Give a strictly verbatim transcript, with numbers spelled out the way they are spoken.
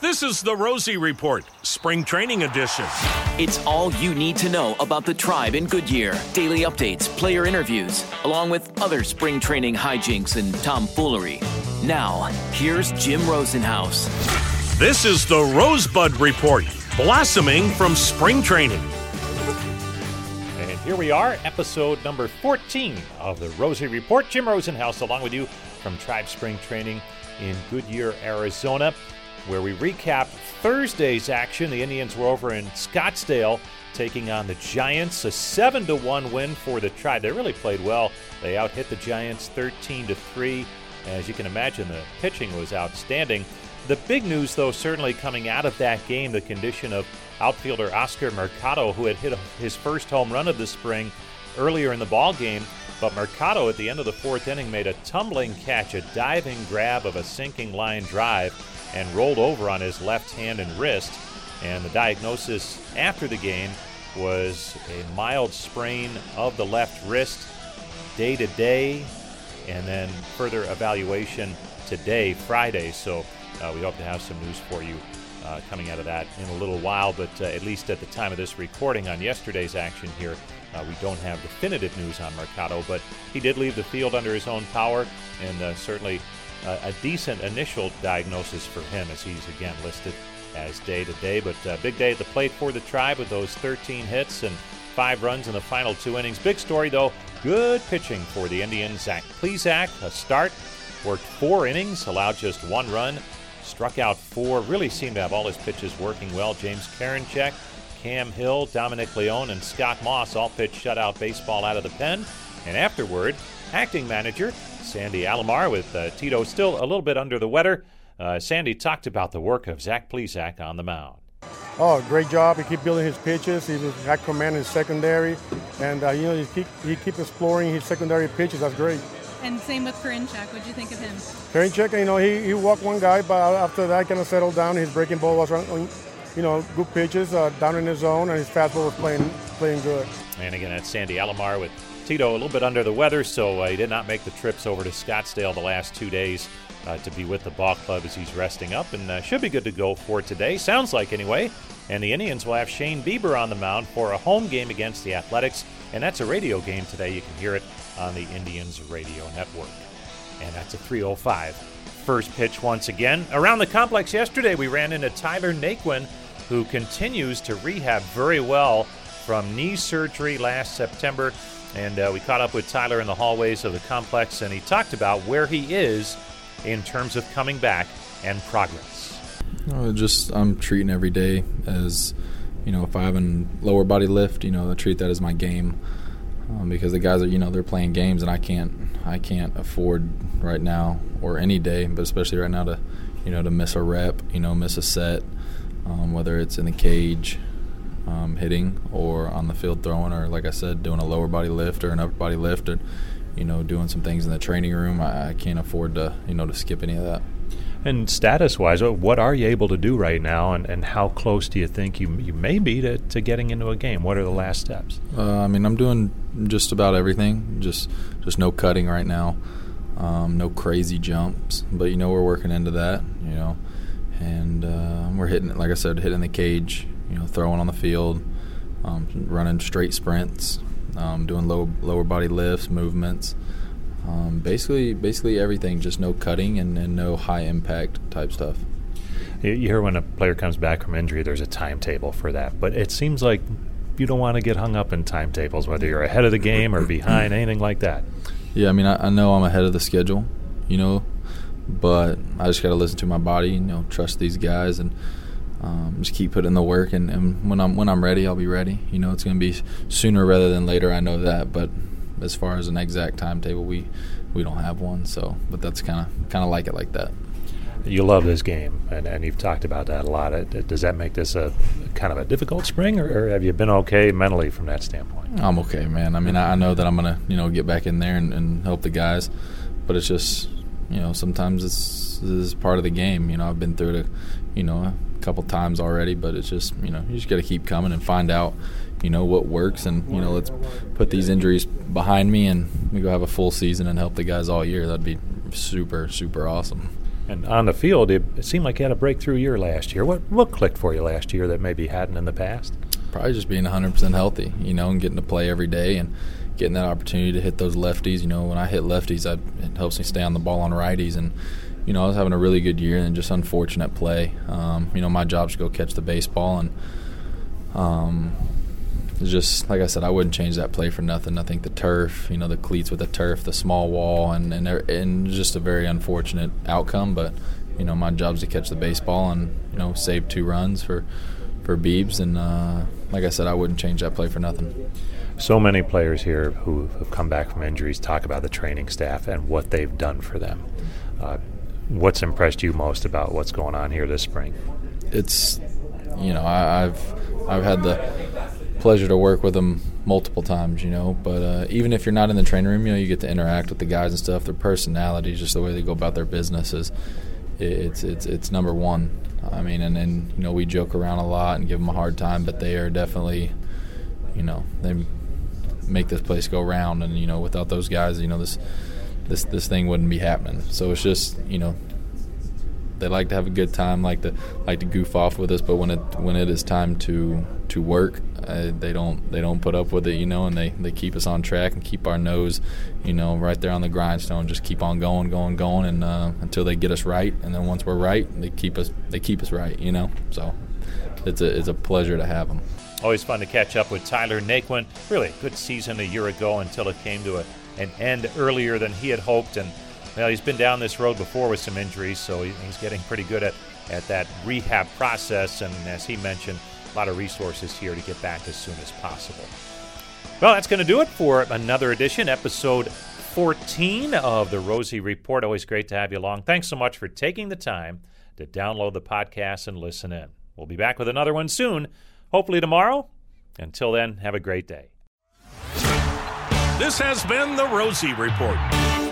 This is the Rosie Report, Spring Training Edition. It's all you need to know about the Tribe in Goodyear. Daily updates, player interviews, along with other spring training hijinks and tomfoolery. Now, here's Jim Rosenhaus. This is the Rosebud Report, blossoming from spring training. And here we are, episode number fourteen of the Rosie Report. Jim Rosenhaus along with you from Tribe Spring Training in Goodyear, Arizona, where we recap Thursday's action. The Indians were over in Scottsdale taking on the Giants. A seven to one win for the Tribe. They really played well. They out-hit the Giants thirteen to three. As you can imagine, the pitching was outstanding. The big news, though, certainly coming out of that game, the condition of outfielder Oscar Mercado, who had hit his first home run of the spring earlier in the ballgame. But Mercado, at the end of the fourth inning, made a tumbling catch, a diving grab of a sinking line drive, and rolled over on his left hand and wrist. And the diagnosis after the game was a mild sprain of the left wrist day to day, and then further evaluation today, Friday. So uh, we hope to have some news for you uh, coming out of that in a little while. But uh, at least at the time of this recording on yesterday's action here, Uh, we don't have definitive news on Mercado, but he did leave the field under his own power, and uh, certainly uh, a decent initial diagnosis for him, as he's again listed as day-to-day. But uh, big day at the plate for the Tribe with those thirteen hits and five runs in the final two innings. Big story, though, good pitching for the Indians. Zach Plesac, a start, worked four innings, allowed just one run, struck out four, really seemed to have all his pitches working well. James Karinchek, Cam Hill, Dominic Leone, and Scott Moss all pitched shutout baseball out of the pen. And afterward, acting manager Sandy Alomar, with uh, Tito still a little bit under the weather, uh, Sandy talked about the work of Zach Plesac on the mound. Oh, great job. He keep building his pitches. He was at command in secondary. And, uh, you know, he keep, he keep exploring his secondary pitches. That's great. And same with Karinchek. What did you think of him? Karinchek, you know, he, he walked one guy, but after that kind of settled down. His breaking ball was running. You know, good pitches uh, down in his zone, and his fastball was playing, playing good. And again, that's Sandy Alomar with Tito, a little bit under the weather, so uh, he did not make the trips over to Scottsdale the last two days uh, to be with the ball club as he's resting up, and uh, should be good to go for today, sounds like anyway. And the Indians will have Shane Bieber on the mound for a home game against the Athletics, and that's a radio game today. You can hear it on the Indians Radio Network. And that's a three oh five. First pitch once again. Around the complex yesterday, we ran into Tyler Naquin, who continues to rehab very well from knee surgery last September. And uh, we caught up with Tyler in the hallways of the complex, and he talked about where he is in terms of coming back and progress. Uh, just I'm treating every day as, you know, if I have a lower body lift, you know, I treat that as my game. Um, because the guys are, you know, they're playing games, and I can't, I can't afford right now or any day, but especially right now to, you know, to miss a rep, you know, miss a set, um, whether it's in the cage, um, hitting, or on the field throwing, or like I said, doing a lower body lift or an upper body lift, or, you know, doing some things in the training room. I, I can't afford to, you know, to skip any of that. And status-wise, what are you able to do right now, and, and how close do you think you you may be to, to getting into a game? What are the last steps? Uh, I mean, I'm doing just about everything, just just no cutting right now, um, no crazy jumps, but, you know, we're working into that, you know, and uh, we're hitting, like I said, hitting the cage, you know, throwing on the field, um, running straight sprints, um, doing low, lower body lifts, movements. Um, basically, basically everything, just no cutting and, and no high-impact type stuff. You hear when a player comes back from injury, there's a timetable for that. But it seems like you don't want to get hung up in timetables, whether you're ahead of the game or behind, anything like that. Yeah, I mean, I, I know I'm ahead of the schedule, you know, but I just got to listen to my body, you know, trust these guys, and um, just keep putting the work. And, and when I'm when I'm ready, I'll be ready. You know, it's going to be sooner rather than later, I know that, but as far as an exact timetable, we we don't have one. So, but that's kind of kind of like it like that. You love this game, and, and you've talked about that a lot. It, does that make this a kind of a difficult spring, or, or have you been okay mentally from that standpoint? I'm okay, man. I mean, I, I know that I'm gonna, you know, get back in there and, and help the guys, but it's just, you know, sometimes it's this is part of the game. You know, I've been through it, a, you know, a couple times already, but it's just, you know, you just got to keep coming and find out, you know, what works, and, you know, let's put these injuries behind me and we go have a full season and help the guys all year. That'd be super, super awesome. And on the field, it, it seemed like you had a breakthrough year last year. What what clicked for you last year that maybe hadn't in the past? Probably just being one hundred percent healthy, you know, and getting to play every day and getting that opportunity to hit those lefties. You know, when I hit lefties, I, it helps me stay on the ball on righties. And, you know, I was having a really good year and just unfortunate play. Um, you know, my job's to go catch the baseball. And um, it's just, like I said, I wouldn't change that play for nothing. I think the turf, you know, the cleats with the turf, the small wall, and, and, and just a very unfortunate outcome. But, you know, my job's to catch the baseball and, you know, save two runs for – for Biebs, and uh, like I said, I wouldn't change that play for nothing. So many players here who have come back from injuries talk about the training staff and what they've done for them. Uh, what's impressed you most about what's going on here this spring? It's, you know, I, I've I've had the pleasure to work with them multiple times, you know, but uh, even if you're not in the training room, you know, you get to interact with the guys and stuff. Their personalities, just the way they go about their business, is it's it's it's number one. I mean, and then, you know, we joke around a lot and give them a hard time, but they are definitely, you know, they make this place go round. And, you know, without those guys, you know, this this this thing wouldn't be happening. So it's just, you know, they like to have a good time, like to like to goof off with us, but when it when it is time to to work, uh, they don't they don't put up with it, you know, and they, they keep us on track and keep our nose, you know, right there on the grindstone, just keep on going, going, going, and uh, until they get us right, and then once we're right, they keep us they keep us right, you know. So it's a it's a pleasure to have them. Always fun to catch up with Tyler Naquin. Really good season a year ago until it came to a, an end earlier than he had hoped. And well, he's been down this road before with some injuries, so he's getting pretty good at, at that rehab process. And as he mentioned, a lot of resources here to get back as soon as possible. Well, that's going to do it for another edition, episode fourteen of the Rosie Report. Always great to have you along. Thanks so much for taking the time to download the podcast and listen in. We'll be back with another one soon, hopefully tomorrow. Until then, have a great day. This has been the Rosie Report.